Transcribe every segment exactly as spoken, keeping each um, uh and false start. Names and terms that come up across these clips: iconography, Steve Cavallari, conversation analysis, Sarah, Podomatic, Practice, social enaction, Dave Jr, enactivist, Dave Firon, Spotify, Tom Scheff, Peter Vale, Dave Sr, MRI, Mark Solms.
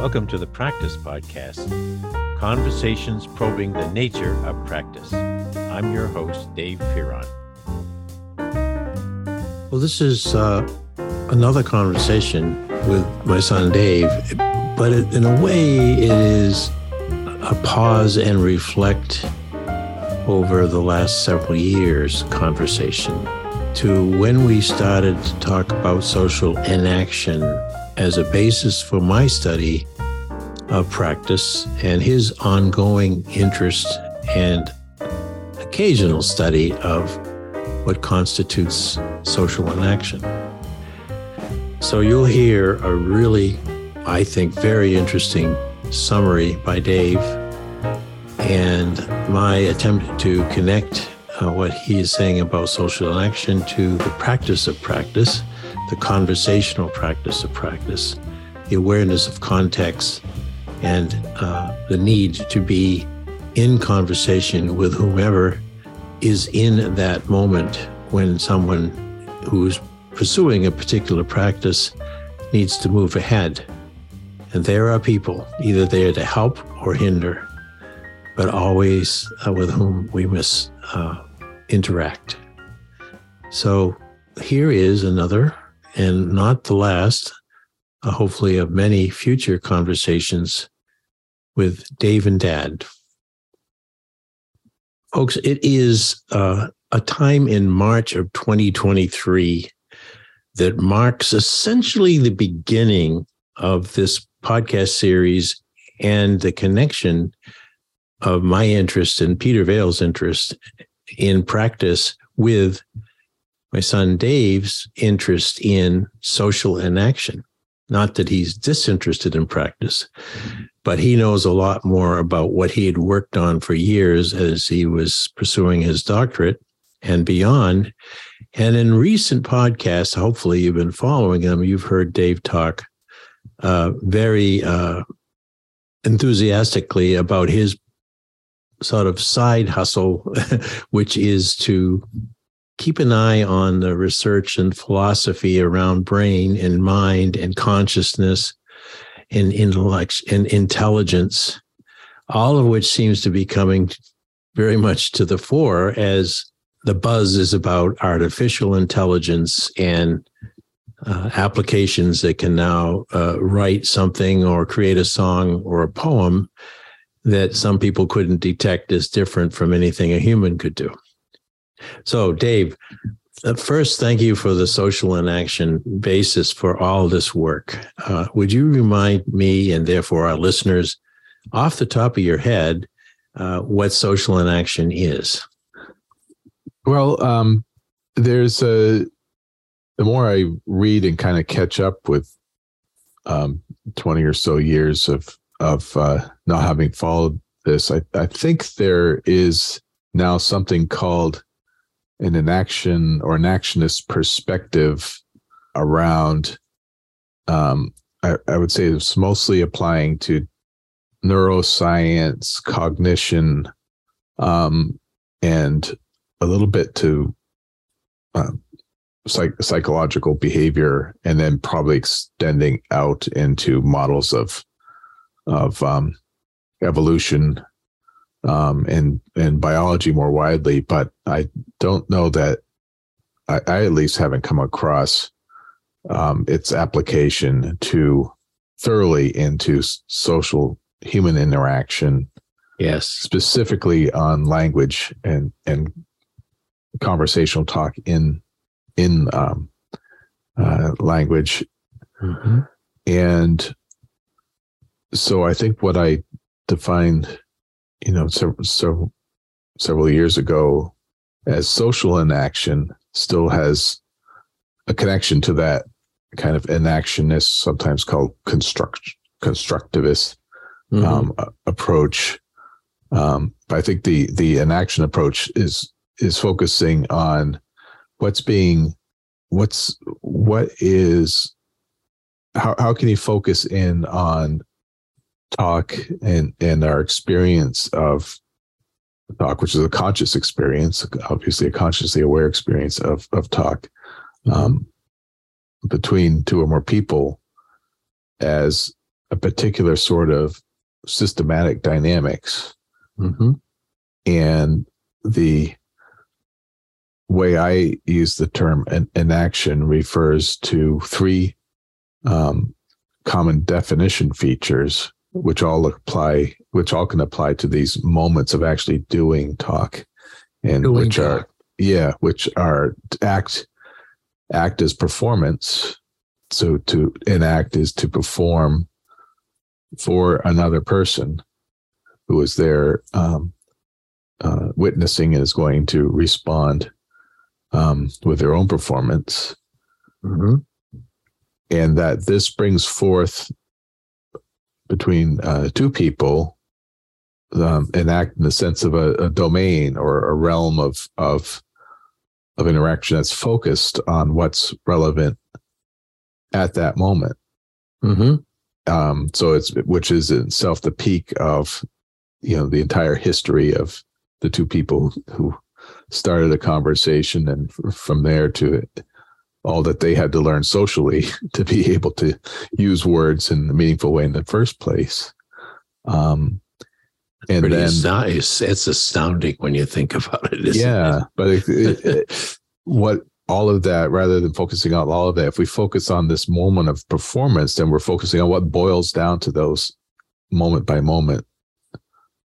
Welcome to the Practice Podcast, conversations probing the nature of practice. I'm your host, Dave Firon. Well, this is uh, another conversation with my son, Dave, but it, in a way it is a pause and reflect over the last several years conversation to when we started to talk about social enaction as a basis for my study of practice and his ongoing interest and occasional study of what constitutes social inaction. So you'll hear a really, I think, very interesting summary by Dave and my attempt to connect uh, what he is saying about social inaction to the practice of practice, the conversational practice of practice, the awareness of context, and uh, the need to be in conversation with whomever is in that moment when someone who's pursuing a particular practice needs to move ahead. And there are people either there to help or hinder, but always uh, with whom we must uh, interact. So here is another, and not the last, uh, hopefully of many future conversations with Dave and Dad. Folks, it is uh, a time in March of twenty twenty-three that marks essentially the beginning of this podcast series and the connection of my interest and Peter Vale's interest in practice with my son Dave's interest in social inaction. Not that he's disinterested in practice, but he knows a lot more about what he had worked on for years as he was pursuing his doctorate and beyond. And in recent podcasts, hopefully you've been following them, you've heard Dave talk uh, very uh, enthusiastically about his sort of side hustle, which is to keep an eye on the research and philosophy around brain and mind and consciousness and intellect and intelligence, all of which seems to be coming very much to the fore as the buzz is about artificial intelligence and uh, applications that can now uh, write something or create a song or a poem that some people couldn't detect as different from anything a human could do. So, Dave, first, thank you for the social inaction basis for all this work. Uh, would you remind me, and therefore our listeners, off the top of your head, uh, what social inaction is? Well, um, there's a, the more I read and kind of catch up with um, twenty or so years of of uh, not having followed this, I, I think there is now something called an inaction or an actionist perspective around, um, I, I would say it's mostly applying to neuroscience, cognition, um, and a little bit to uh, psych- psychological behavior, and then probably extending out into models of of um, evolution Um, and and biology more widely, but I don't know that I, I at least haven't come across um, its application to thoroughly into social human interaction. Yes, specifically on language and and conversational talk in in um, uh, language, mm-hmm. And so I think what I defined, you know, so, so several years ago, as social inaction still has a connection to that kind of inactionist, sometimes called construct constructivist mm-hmm. um, approach. Um, but I think the the inaction approach is is focusing on what's being, what's what is, how how can you focus in on talk and and our experience of talk, which is a conscious experience, obviously a consciously aware experience of of talk um, between two or more people, as a particular sort of systematic dynamics. Mm-hmm. And the way I use the term enaction refers to three um, common definition features, which all apply, which all can apply to these moments of actually doing talk, and doing which talk. are yeah, which are act, act as performance. So to enact is to perform for another person who is there um, uh, witnessing and is going to respond um, with their own performance. Mm-hmm. And that this brings forth between uh, two people um, enact in the sense of a, a domain or a realm of, of, of interaction that's focused on what's relevant at that moment. Mm-hmm. Um, so it's, which is itself the peak of, you know, the entire history of the two people who started a conversation, and f- from there to all that they had to learn socially to be able to use words in a meaningful way in the first place. Um, and but then it's, nice. It's astounding when you think about it. Isn't yeah, it? But it, it, it, what? All of that, rather than focusing on all of that, if we focus on this moment of performance, then we're focusing on what boils down to those moment by moment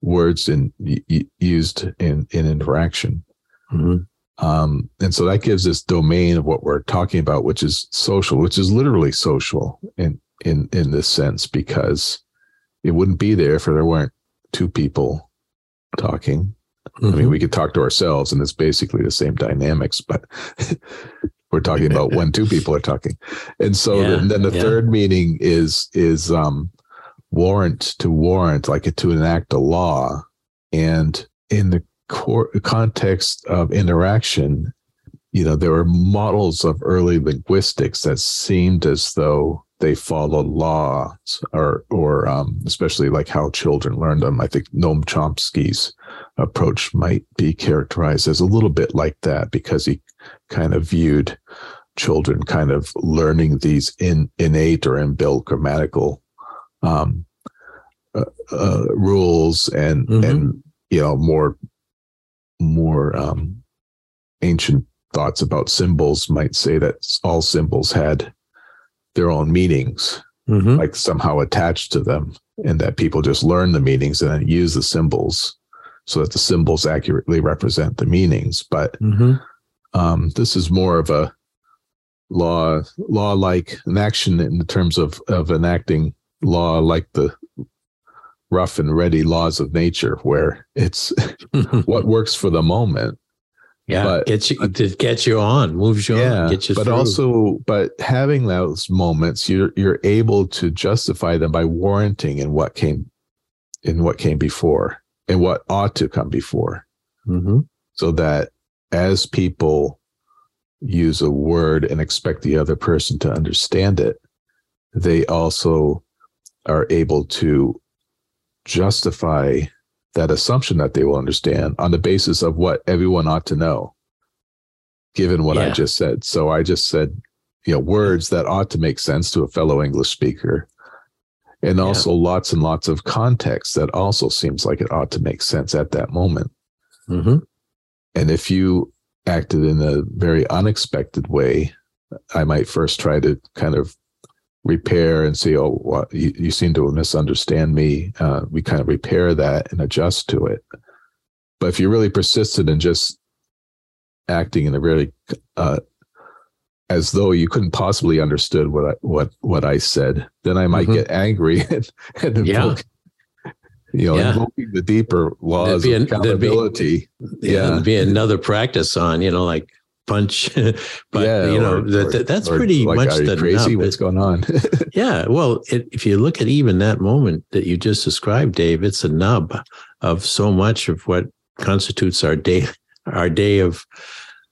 words in, y- used in, in interaction. Mm-hmm. Um, and so that gives this domain of what we're talking about, which is social, which is literally social in, in, in this sense, because it wouldn't be there if there weren't two people talking. I mean, we could talk to ourselves, and it's basically the same dynamics, but we're talking about when two people are talking. And so yeah, then, then the yeah. third meaning is is um, warrant to warrant, like a, to enact a law. And in the core context of interaction, you know, there were models of early linguistics that seemed as though they follow laws, or, or um, especially like how children learn them. I think Noam Chomsky's approach might be characterized as a little bit like that, because he kind of viewed children kind of learning these in, innate or inbuilt grammatical um, uh, uh, rules and, mm-hmm. and, you know, more, more um, ancient thoughts about symbols might say that all symbols had their own meanings, mm-hmm. like somehow attached to them, and that people just learn the meanings and then use the symbols so that the symbols accurately represent the meanings. But mm-hmm. um, this is more of a law, law-like enaction in the terms of, of enacting law, like the rough and ready laws of nature, where it's what works for the moment. Yeah, but, gets you, it gets you on, moves you yeah, on, gets you but through. But also, but having those moments, you're you're able to justify them by warranting in what came, in what came before, and what ought to come before, mm-hmm. so that as people use a word and expect the other person to understand it, they also are able to justify that assumption that they will understand on the basis of what everyone ought to know, given what yeah. I just said. So I just said, you know, words that ought to make sense to a fellow English speaker, and also yeah. lots and lots of context that also seems like it ought to make sense at that moment. Mm-hmm. And if you acted in a very unexpected way, I might first try to kind of repair and say, oh, well, you, you seem to misunderstand me. Uh, we kind of repair that and adjust to it. But if you're really persistent in just acting in a really uh, as though you couldn't possibly understood what I, what what I said, then I might mm-hmm. get angry and, and invoke, yeah. you know, yeah. invoking the deeper laws there'd be an, of accountability. There'd be, yeah, yeah, there'd be another practice on, you know, like. Punch, but yeah, you know, or, that, that, that's or, pretty like, much are you the crazy nub. What's going on? yeah. Well, it, if you look at even that moment that you just described, Dave, it's a nub of so much of what constitutes our day, our day of,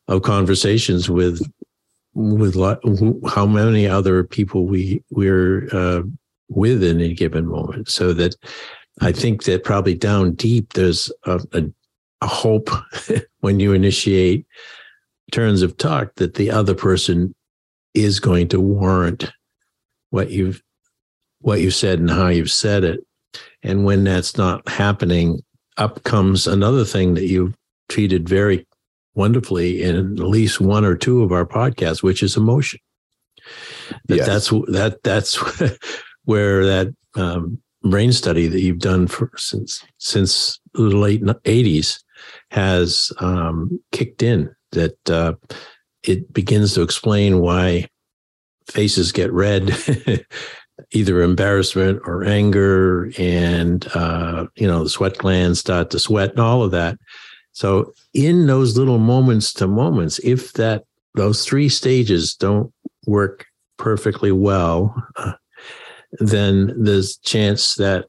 of conversations with, with lo- how many other people we we're uh, with in a given moment. So that I think that probably down deep, there's a, a, a hope when you initiate terms of talk that the other person is going to warrant what you've what you said and how you've said it. And when that's not happening, up comes another thing that you treated very wonderfully in at least one or two of our podcasts, which is emotion. That yes. That's that that's where that um, brain study that you've done for since since the late eighties has um, kicked in. That uh, it begins to explain why faces get red, either embarrassment or anger, and uh, you know the sweat glands start to sweat and all of that. So in those little moments to moments, if that those three stages don't work perfectly well, uh, then there's a chance that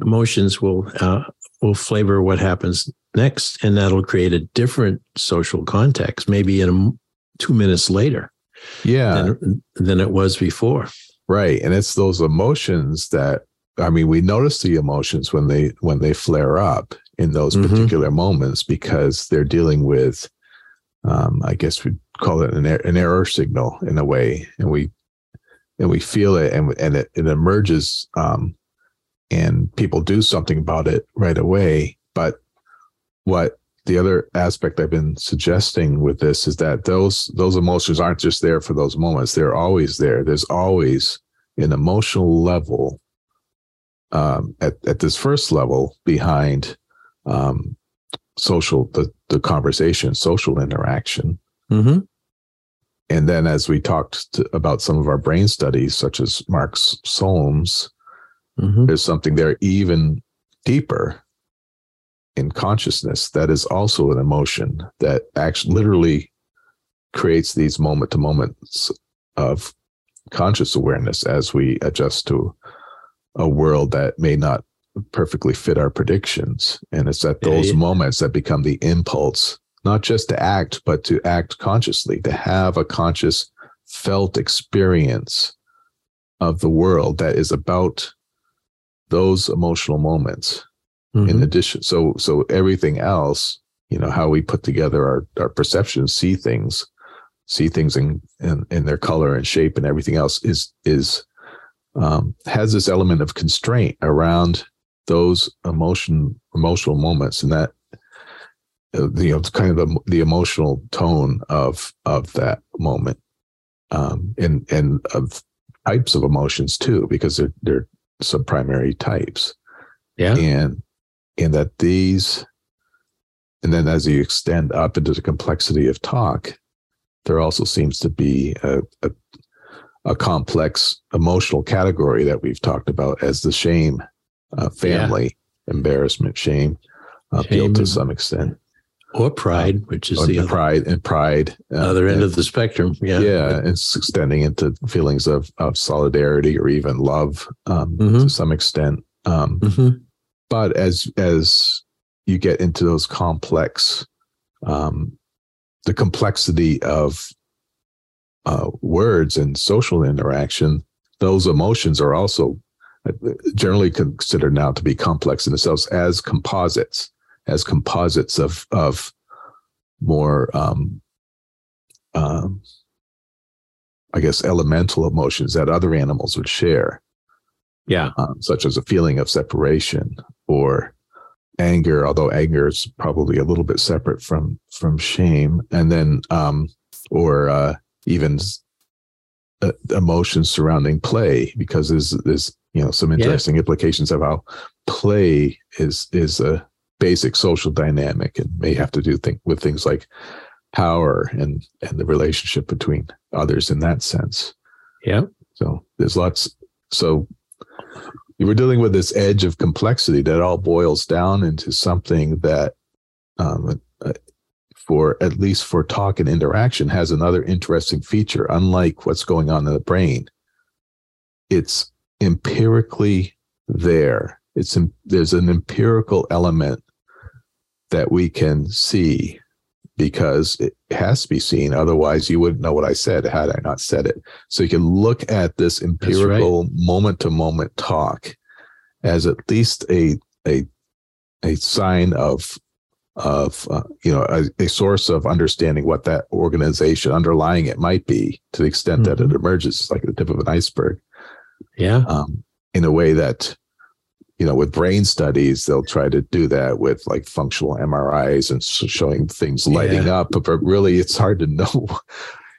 emotions will uh, will flavor what happens next, and that'll create a different social context, maybe in a, two minutes later, yeah, than, than it was before. Right, and it's those emotions that I mean, we notice the emotions when they when they flare up in those mm-hmm. particular moments because they're dealing with, um, I guess we. call it an, an error signal in a way, and we and we feel it and and it, it emerges um and people do something about it right away. But what the other aspect I've been suggesting with this is that those those emotions aren't just there for those moments. They're always there. There's always an emotional level um at, at this first level behind um social the the conversation, social interaction. Mm-hmm. And then as we talked to, about some of our brain studies, such as Mark Solms, mm-hmm. there's something there even deeper in consciousness that is also an emotion that actually literally creates these moment to moments of conscious awareness as we adjust to a world that may not perfectly fit our predictions. And it's at those yeah, yeah. moments that become the impulse, not just to act, but to act consciously, to have a conscious felt experience of the world that is about those emotional moments. Mm-hmm. In addition, so so everything else, you know, how we put together our, our perceptions, see things, see things in, in, in their color and shape and everything else is is um, has this element of constraint around those emotion emotional moments, and that you know, it's kind of the, the emotional tone of of that moment, um, and and of types of emotions too, because they're they're some primary types. Yeah, and and that these, and then as you extend up into the complexity of talk, there also seems to be a a, a complex emotional category that we've talked about as the shame, uh, family, yeah. embarrassment, shame, uh, shame. Guilt to some extent. Or pride, which is or the pride other, and pride, uh, other end and, of the spectrum. Yeah, yeah, it's extending into feelings of of solidarity or even love um, mm-hmm. to some extent. Um, mm-hmm. But as as you get into those complex, um, the complexity of uh, words and social interaction, those emotions are also generally considered now to be complex in themselves as composites. as composites of of more, um, um, I guess, elemental emotions that other animals would share. Yeah. Um, such as a feeling of separation or anger, although anger is probably a little bit separate from, from shame. And then, um, or uh, even uh, emotions surrounding play, because there's, there's you know, some interesting yeah. implications of how play is is a, basic social dynamic and may have to do think with things like power and and the relationship between others in that sense. Yeah. So there's lots. So you were dealing with this edge of complexity that all boils down into something that um, for at least for talk and interaction has another interesting feature. Unlike what's going on in the brain, it's empirically there. It's there's an empirical element that we can see because it has to be seen. Otherwise, you wouldn't know what I said had I not said it. So you can look at this empirical That's right. moment-to-moment talk as at least a a a sign of of uh, you know a, a source of understanding what that organization underlying it might be to the extent mm-hmm. that it emerges. It's like the tip of an iceberg. Yeah. Um, in a way that, you know, with brain studies, they'll try to do that with like functional M R Is and showing things lighting yeah. up, but really it's hard to know.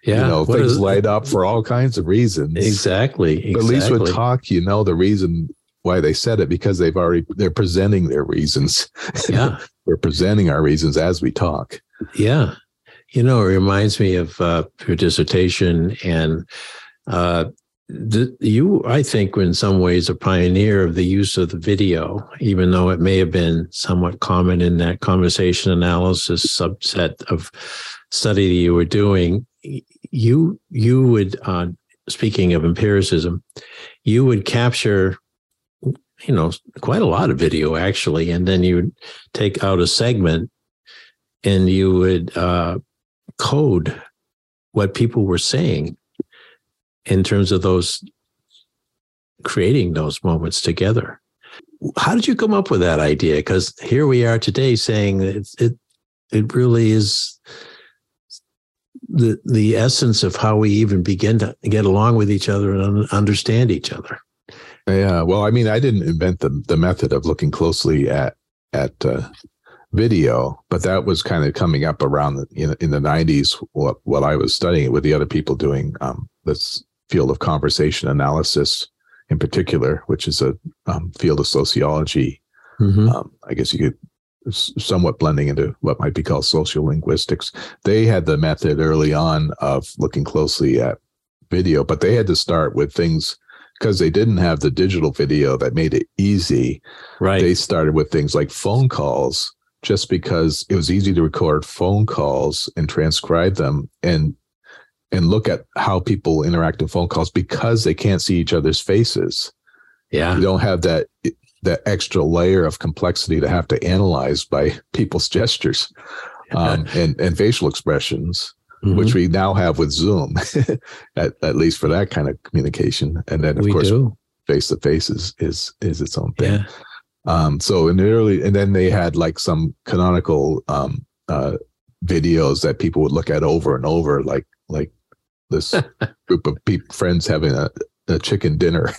Yeah. You know, what things is, light up for all kinds of reasons. Exactly. But exactly. At least with talk, you know, the reason why they said it, because they've already, they're presenting their reasons. Yeah. We're presenting our reasons as we talk. Yeah. You know, it reminds me of uh, your dissertation, and uh, the, you, I think, were in some ways a pioneer of the use of the video, even though it may have been somewhat common in that conversation analysis subset of study that you were doing. You, you would, uh, speaking of empiricism, you would capture, you know, quite a lot of video actually, and then you would take out a segment and you would uh, code what people were saying in terms of those, creating those moments together. How did you come up with that idea? Because here we are today saying it, it, it really is the, the essence of how we even begin to get along with each other and understand each other. Yeah. Well, I mean, I didn't invent the, the method of looking closely at, at, uh, video, but that was kind of coming up around the, in, in the nineties what, what I was studying it with the other people doing um, this field of conversation analysis in particular, which is a um, field of sociology. Mm-hmm. Um, I guess you could somewhat blending into what might be called social linguistics. They had the method early on of looking closely at video, but they had to start with things because they didn't have the digital video that made it easy. Right. They started with things like phone calls, just because it was easy to record phone calls and transcribe them and and look at how people interact in phone calls, because they can't see each other's faces. Yeah. You don't have that that extra layer of complexity to have to analyze by people's gestures um, and, and facial expressions, mm-hmm. which we now have with Zoom, at, at least for that kind of communication. And then, of we course, face-to-face is, is, is its own thing. Yeah. Um, so in the early, and then they had like some canonical um, uh, videos that people would look at over and over, like like this group of pe- friends having a, a chicken dinner,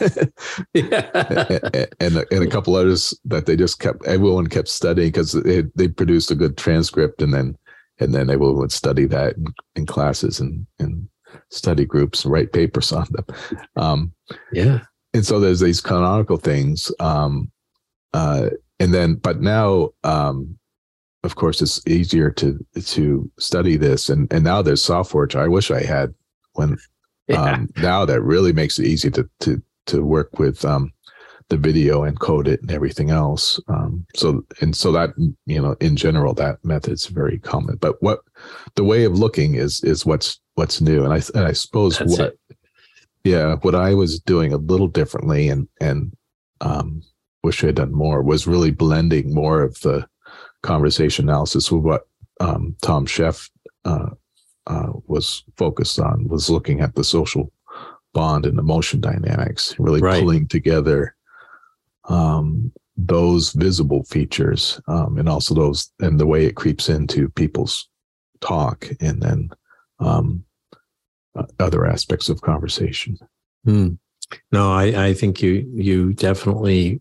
yeah. and, and, a, and a couple others that they just kept, everyone kept studying because they, they produced a good transcript, and then and then everyone would study that in, in classes and, and study groups and write papers on them. Um, yeah, and so there's these canonical things. Um, Uh, and then, but now, um, of course, it's easier to to study this, and and now there's software, which I wish I had when um, yeah. now that really makes it easy to to to work with um, the video and code it and everything else. Um, so and so that, you know, in general, that method's very common. But what the way of looking is is what's what's new, and I and I suppose That's what it. yeah what I was doing a little differently, and and um. wish I had done more, was really blending more of the conversation analysis with what um, Tom Scheff uh, uh, was focused on, was looking at the social bond and emotion dynamics, really right. pulling together um, those visible features um, and also those, and the way it creeps into people's talk, and then um, other aspects of conversation. Mm. No, I, I think you you definitely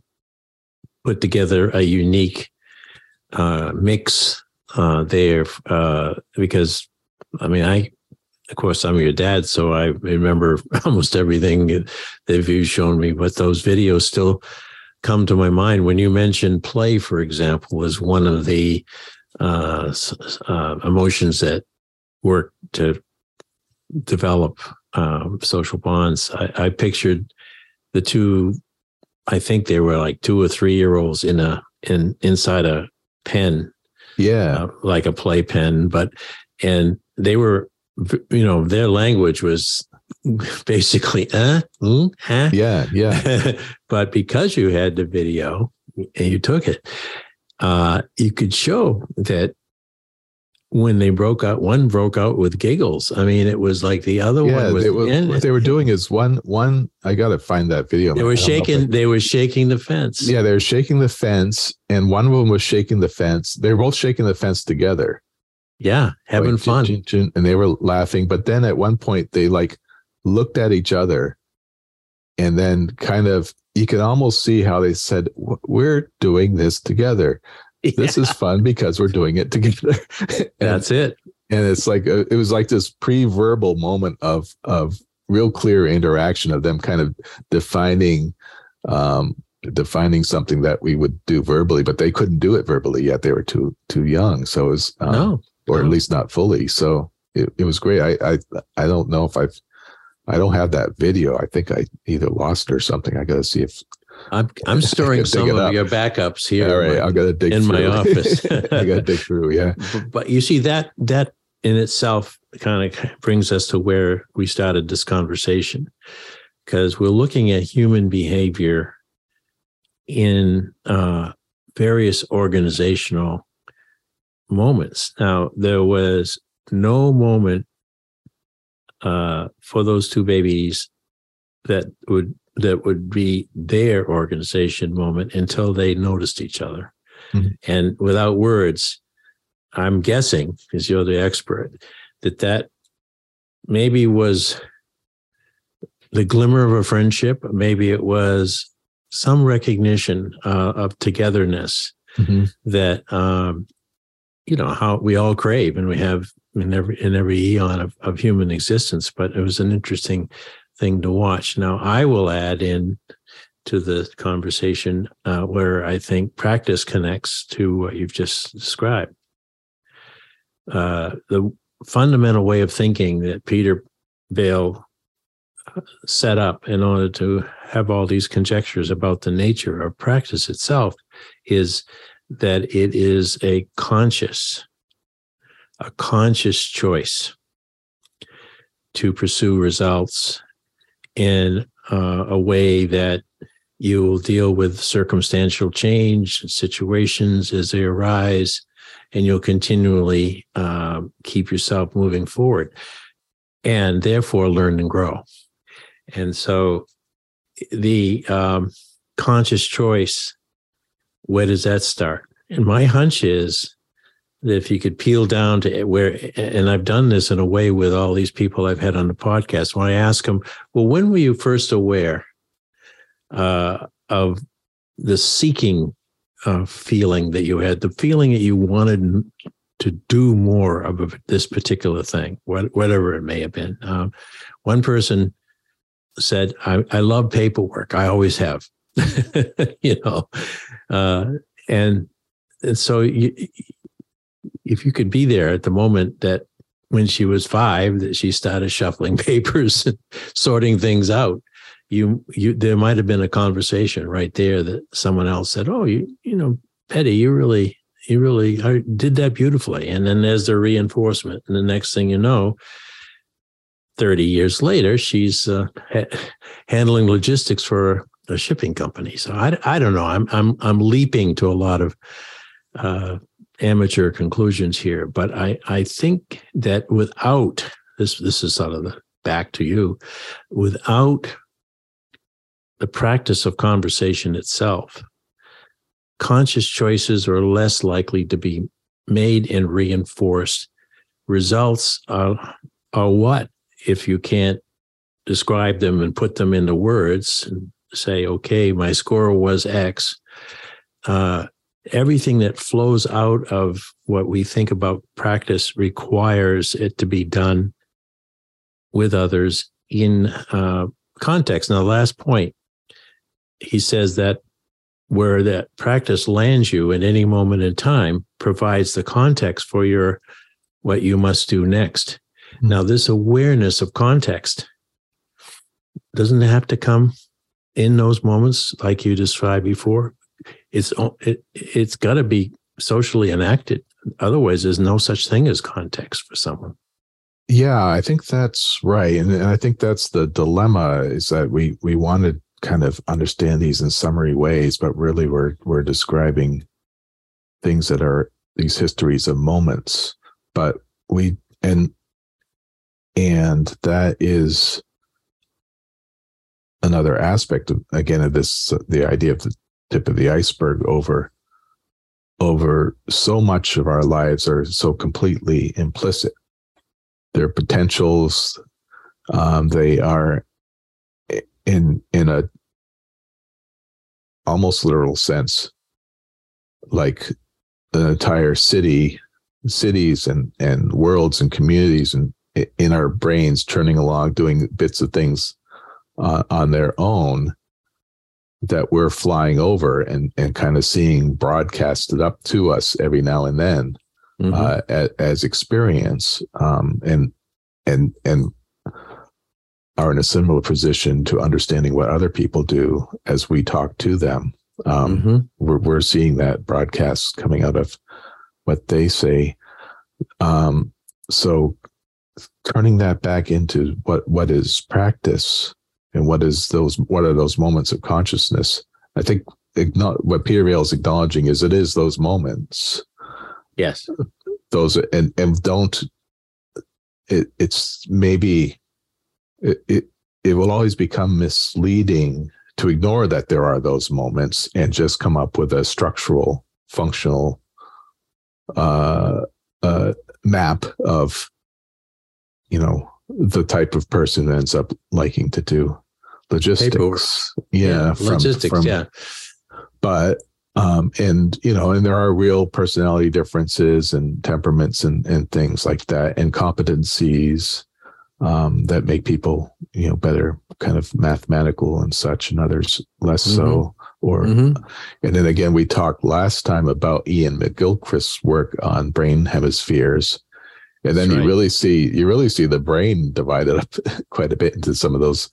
put together a unique uh, mix uh, there uh, because, I mean, I, of course, I'm your dad, so I remember almost everything that you've shown me, but those videos still come to my mind. When you mentioned play, for example, as one of the uh, uh, emotions that work to develop um, social bonds, I, I pictured the two, I think they were like two or three year olds in a in inside a pen, yeah, uh, like a play pen. But and they were, you know, their language was basically, uh, mm, huh? yeah, yeah. But because you had the video and you took it, uh, you could show that when they broke out, one broke out with giggles. I mean, it was like the other yeah, one was. They were, and, what they were doing is one one. I got to find that video. They were shaking. I, they were shaking the fence. Yeah, they were shaking the fence, and one of them was shaking the fence. They were both shaking the fence together. Yeah, having like, fun, chin, chin, chin, and they were laughing. But then at one point, they like looked at each other, and then kind of, you can almost see how they said, we're doing this together. Yeah. This is fun because we're doing it together. and, That's it. And it's like, it was like this pre-verbal moment of, of real clear interaction of them kind of defining, um, defining something that we would do verbally, but they couldn't do it verbally yet. They were too, too young. So it was, um, no, or no. at least not fully. So it, it was great. I, I, I don't know if I've, I don't have that video. I think I either lost it or something. I got to see if I'm I'm storing some of your backups here. All right, I got to dig in my office. I got to dig through. Yeah, but, but you see that that in itself kind of brings us to where we started this conversation, because we're looking at human behavior in uh, various organizational moments. Now, there was no moment Uh, for those two babies that would that would be their organization moment until they noticed each other. Mm-hmm. And without words, I'm guessing, because you're the expert, that that maybe was the glimmer of a friendship. Maybe it was some recognition uh, of togetherness mm-hmm. that, um, you know, how we all crave and we have in every in every eon of, of human existence, but it was an interesting thing to watch. Now, I will add in to the conversation uh, where I think practice connects to what you've just described. Uh, the fundamental way of thinking that Peter Vale set up in order to have all these conjectures about the nature of practice itself is that it is a conscious a conscious choice to pursue results in uh, a way that you will deal with circumstantial change and situations as they arise, and you'll continually uh, keep yourself moving forward and therefore learn and grow. And so the um, conscious choice, where does that start? And my hunch is, if you could peel down to where, and I've done this in a way with all these people I've had on the podcast, when I ask them, well, when were you first aware uh, of the seeking uh, feeling that you had, the feeling that you wanted to do more of this particular thing, whatever it may have been? Um, one person said, I, I love paperwork. I always have, you know, uh, and, and so you, if you could be there at the moment that when she was five, that she started shuffling papers and sorting things out, you, you, there might've been a conversation right there that someone else said, oh, you, you know, Betty, you really, you really did that beautifully. And then there's the reinforcement. And the next thing you know, thirty years later, she's uh, ha- handling logistics for a shipping company. So I, I don't know. I'm, I'm, I'm leaping to a lot of, uh, amateur conclusions here, but I, I think that without this, this is sort of the back to you, without the practice of conversation itself, conscious choices are less likely to be made and reinforced. Results are, are what if you can't describe them and put them into words and say, okay, my score was X. Uh, Everything that flows out of what we think about practice requires it to be done with others in uh, context. Now, the last point, he says that where that practice lands you at any moment in time provides the context for your what you must do next. Mm-hmm. Now, this awareness of context doesn't have to come in those moments like you described before. It's it, it's got to be socially enacted. Otherwise, there's no such thing as context for someone. Yeah, I think that's right, and, and I think that's the dilemma: is that we we want to kind of understand these in summary ways, but really we're we're describing things that are these histories of moments. But we and and that is another aspect of, again, of this: the idea of the tip of the iceberg over over so much of our lives are so completely implicit. Their potentials, um, they are in in a almost literal sense, like the entire city, cities and, and worlds and communities and in our brains turning along, doing bits of things uh, on their own that we're flying over and, and kind of seeing broadcasted up to us every now and then mm-hmm. uh, as, as experience. Um, and, and, and are in a similar position to understanding what other people do as we talk to them. Um, mm-hmm. we're, we're seeing that broadcast coming out of what they say. Um, so turning that back into what, what is practice and what is those, what are those moments of consciousness? I think what Peter Vale is acknowledging is it is those moments. Yes. Those, and, and don't, it, it's maybe, It, it it will always become misleading to ignore that there are those moments and just come up with a structural, functional uh, uh, map of, you know, the type of person that ends up liking to do logistics. Yeah, yeah, from, logistics, from, yeah. But, um, and, you know, and there are real personality differences and temperaments and, and things like that and competencies. Um, that make people, you know, better kind of mathematical and such, and others less mm-hmm. so. Or, mm-hmm. and then again, we talked last time about Ian McGilchrist's work on brain hemispheres, and then That's you right. really see you really see the brain divided up quite a bit into some of those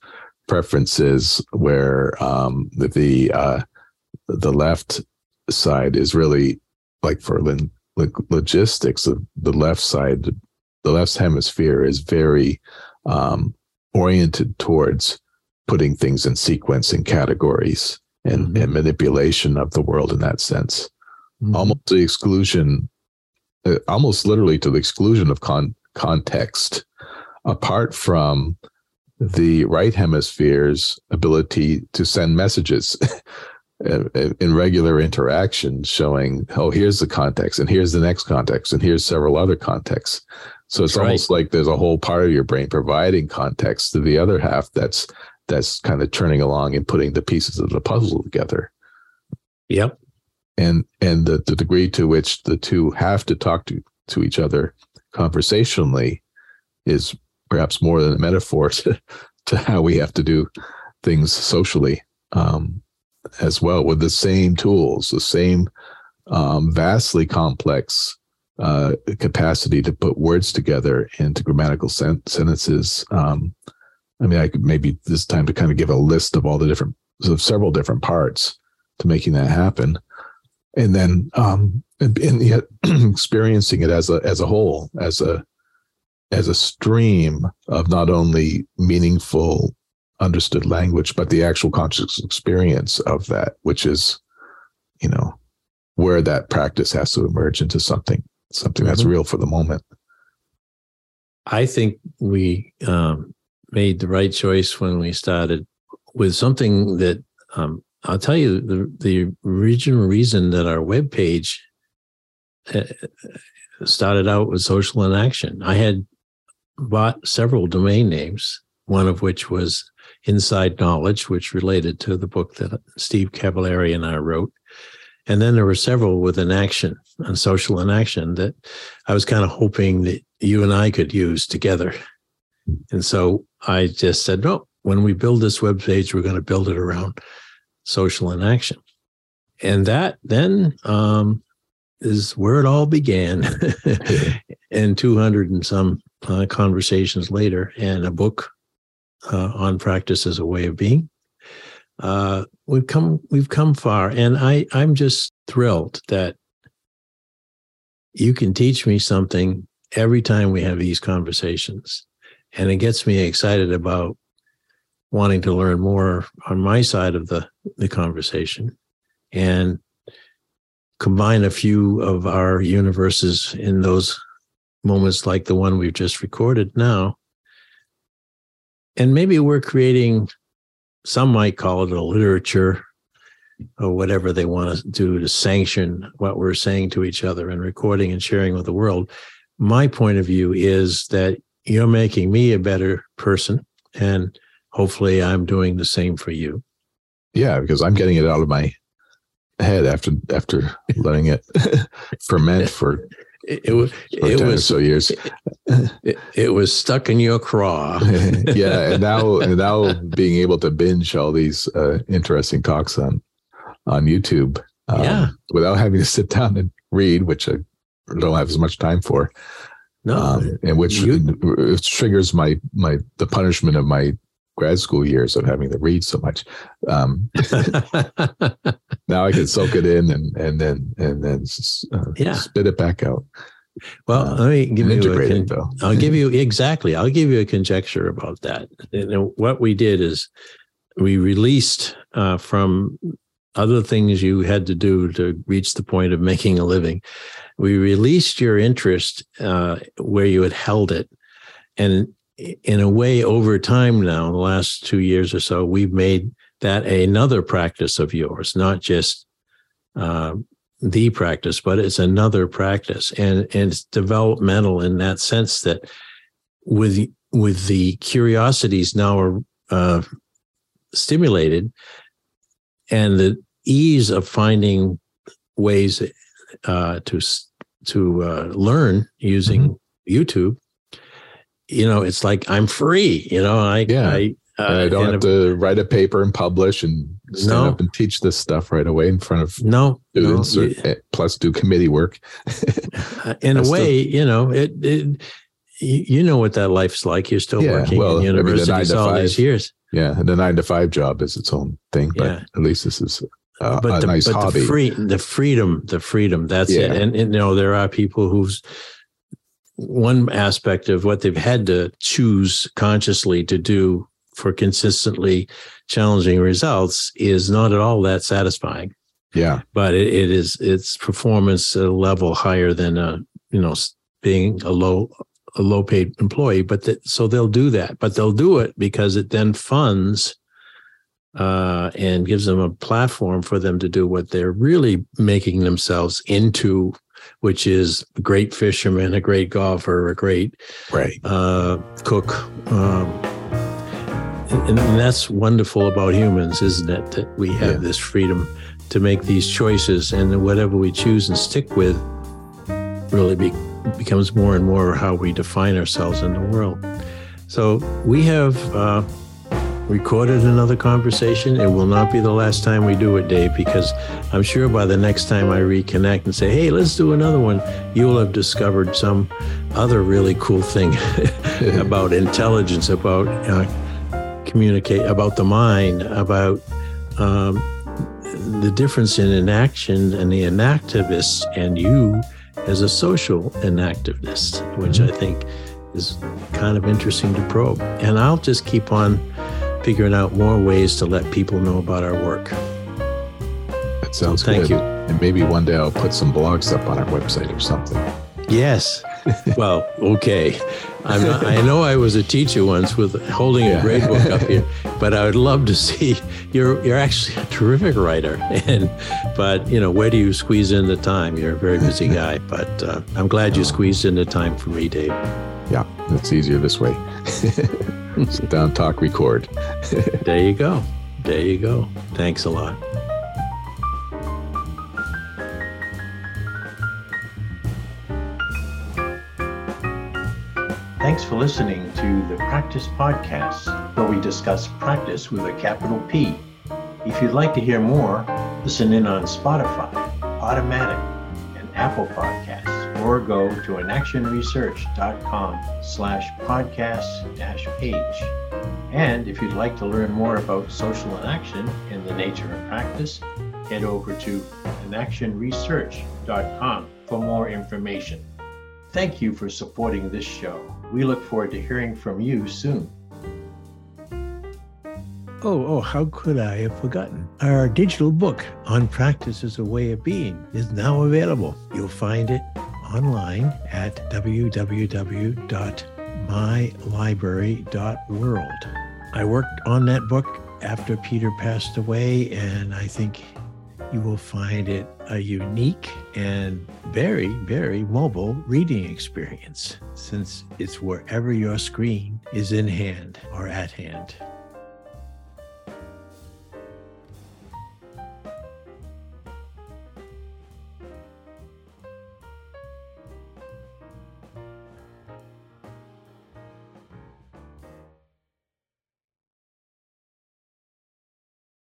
preferences, where um, the the, uh, the left side is really like for lin- logistics, the, the left side. The left hemisphere is very um, oriented towards putting things in sequence and categories and, mm-hmm. and manipulation of the world in that sense, mm-hmm. almost to the exclusion, uh, almost literally to the exclusion of con- context, apart from the right hemisphere's ability to send messages in regular interaction showing, oh, here's the context and here's the next context and here's several other contexts. So it's right. almost like there's a whole part of your brain providing context to the other half that's that's kind of turning along and putting the pieces of the puzzle together. Yep. And and the, the degree to which the two have to talk to, to each other conversationally is perhaps more than a metaphor to, to how we have to do things socially um, as well, with the same tools, the same um, vastly complex Uh, capacity to put words together into grammatical sen- sentences. Um, I mean, I could maybe this time to kind of give a list of all the different, of several different parts to making that happen, and then um, and, and yet experiencing it as a as a whole, as a as a stream of not only meaningful, understood language, but the actual conscious experience of that, which is, you know, where that practice has to emerge into something. Something that's mm-hmm. real for the moment. I think we um, made the right choice when we started with something that um, I'll tell you the, the original reason that our webpage started out with social enaction. I had bought several domain names, one of which was Inside Knowledge, which related to the book that Steve Cavallari and I wrote. And then there were several with enaction and social enaction that I was kind of hoping that you and I could use together. And so I just said, no, when we build this webpage, we're going to build it around social enaction. And that then um, is where it all began. And two hundred and some uh, conversations later, and a book uh, on practice as a way of being. Uh, we've come, we've come far, and I, I'm just thrilled that you can teach me something every time we have these conversations, and it gets me excited about wanting to learn more on my side of the, the conversation, and combine a few of our universes in those moments, like the one we've just recorded now, and maybe we're creating. Some might call it a literature or whatever they want to do to sanction what we're saying to each other and recording and sharing with the world. My point of view is that you're making me a better person and hopefully I'm doing the same for you. Yeah, because I'm getting it out of my head after after letting it ferment for it, it, for it ten was or so years. It, it, it was stuck in your craw. Yeah, and now and now being able to binge all these uh, interesting talks on on YouTube um, yeah. without having to sit down and read, which I don't have as much time for. No, um, and which you, triggers my my the punishment of my grad school years of having to read so much. Um, now I can soak it in and and then and then uh, yeah. spit it back out. Well, uh, let me give you. A con- I'll give you exactly. I'll give you a conjecture about that. And what we did is we released uh, from other things you had to do to reach the point of making a living. We released your interest uh, where you had held it, and in a way, over time now, the last two years or so, we've made that another practice of yours, not just uh, the practice, but it's another practice. And, and it's developmental in that sense that with, with the curiosities now uh, stimulated and the ease of finding ways uh, to, to uh, learn using mm-hmm. YouTube, you know, it's like I'm free, you know, I yeah. I, uh, I don't have to a, write a paper and publish and stand no. up and teach this stuff right away in front of no, students no, or, you, plus do committee work. in That's a way, the, you know, it, it, you know what that life's like. You're still yeah, working well, in universities I mean, the all five, these years. Yeah. And the nine to five job is its own thing, but yeah. at least this is uh, but a the, nice but hobby. The, free, the freedom, the freedom, that's yeah. it. And, and, you know, there are people who's, one aspect of what they've had to choose consciously to do for consistently challenging results is not at all that satisfying. Yeah. But it, it is, it's performance at a level higher than, a, you know, being a low, a low paid employee, but that, so they'll do that, but they'll do it because it then funds uh, and gives them a platform for them to do what they're really making themselves into, which is a great fisherman, a great golfer, a great right. uh, cook. Um, and, and that's wonderful about humans, isn't it? That we have yeah. this freedom to make these choices, and whatever we choose and stick with really be, becomes more and more how we define ourselves in the world. So we have uh, recorded another conversation. It will not be the last time we do it, Dave, because I'm sure by the next time I reconnect and say, hey, let's do another one, you will have discovered some other really cool thing about intelligence, about uh, communicate, about the mind, about um, the difference in inaction and the enactivist and you as a social enactivist, which I think is kind of interesting to probe. And I'll just keep on figuring out more ways to let people know about our work. That sounds so thank good. You. And maybe one day I'll put some blogs up on our website or something. Yes. Well, okay. I'm not, I know I was a teacher once with holding yeah. a grade book up here, but I would love to see you're you're actually a terrific writer. And but you know, where do you squeeze in the time? You're a very busy guy, but uh, I'm glad you squeezed in the time for me, Dave. Yeah, it's easier this way. Sit down, talk, record. There you go. There you go. Thanks a lot. Thanks for listening to the Practice Podcast, where we discuss practice with a capital P. If you'd like to hear more, listen in on Spotify, Podomatic, and Apple Podcasts, or go to enactionresearch.com slash podcast dash page. And if you'd like to learn more about social inaction and the nature of practice, head over to enaction research dot com for more information. Thank you for supporting this show. We look forward to hearing from you soon. Oh, oh, how could I have forgotten? Our digital book on practice as a way of being is now available. You'll find it online at w w w dot my library dot world. I worked on that book after Peter passed away, and I think you will find it a unique and very, very mobile reading experience, since it's wherever your screen is in hand or at hand.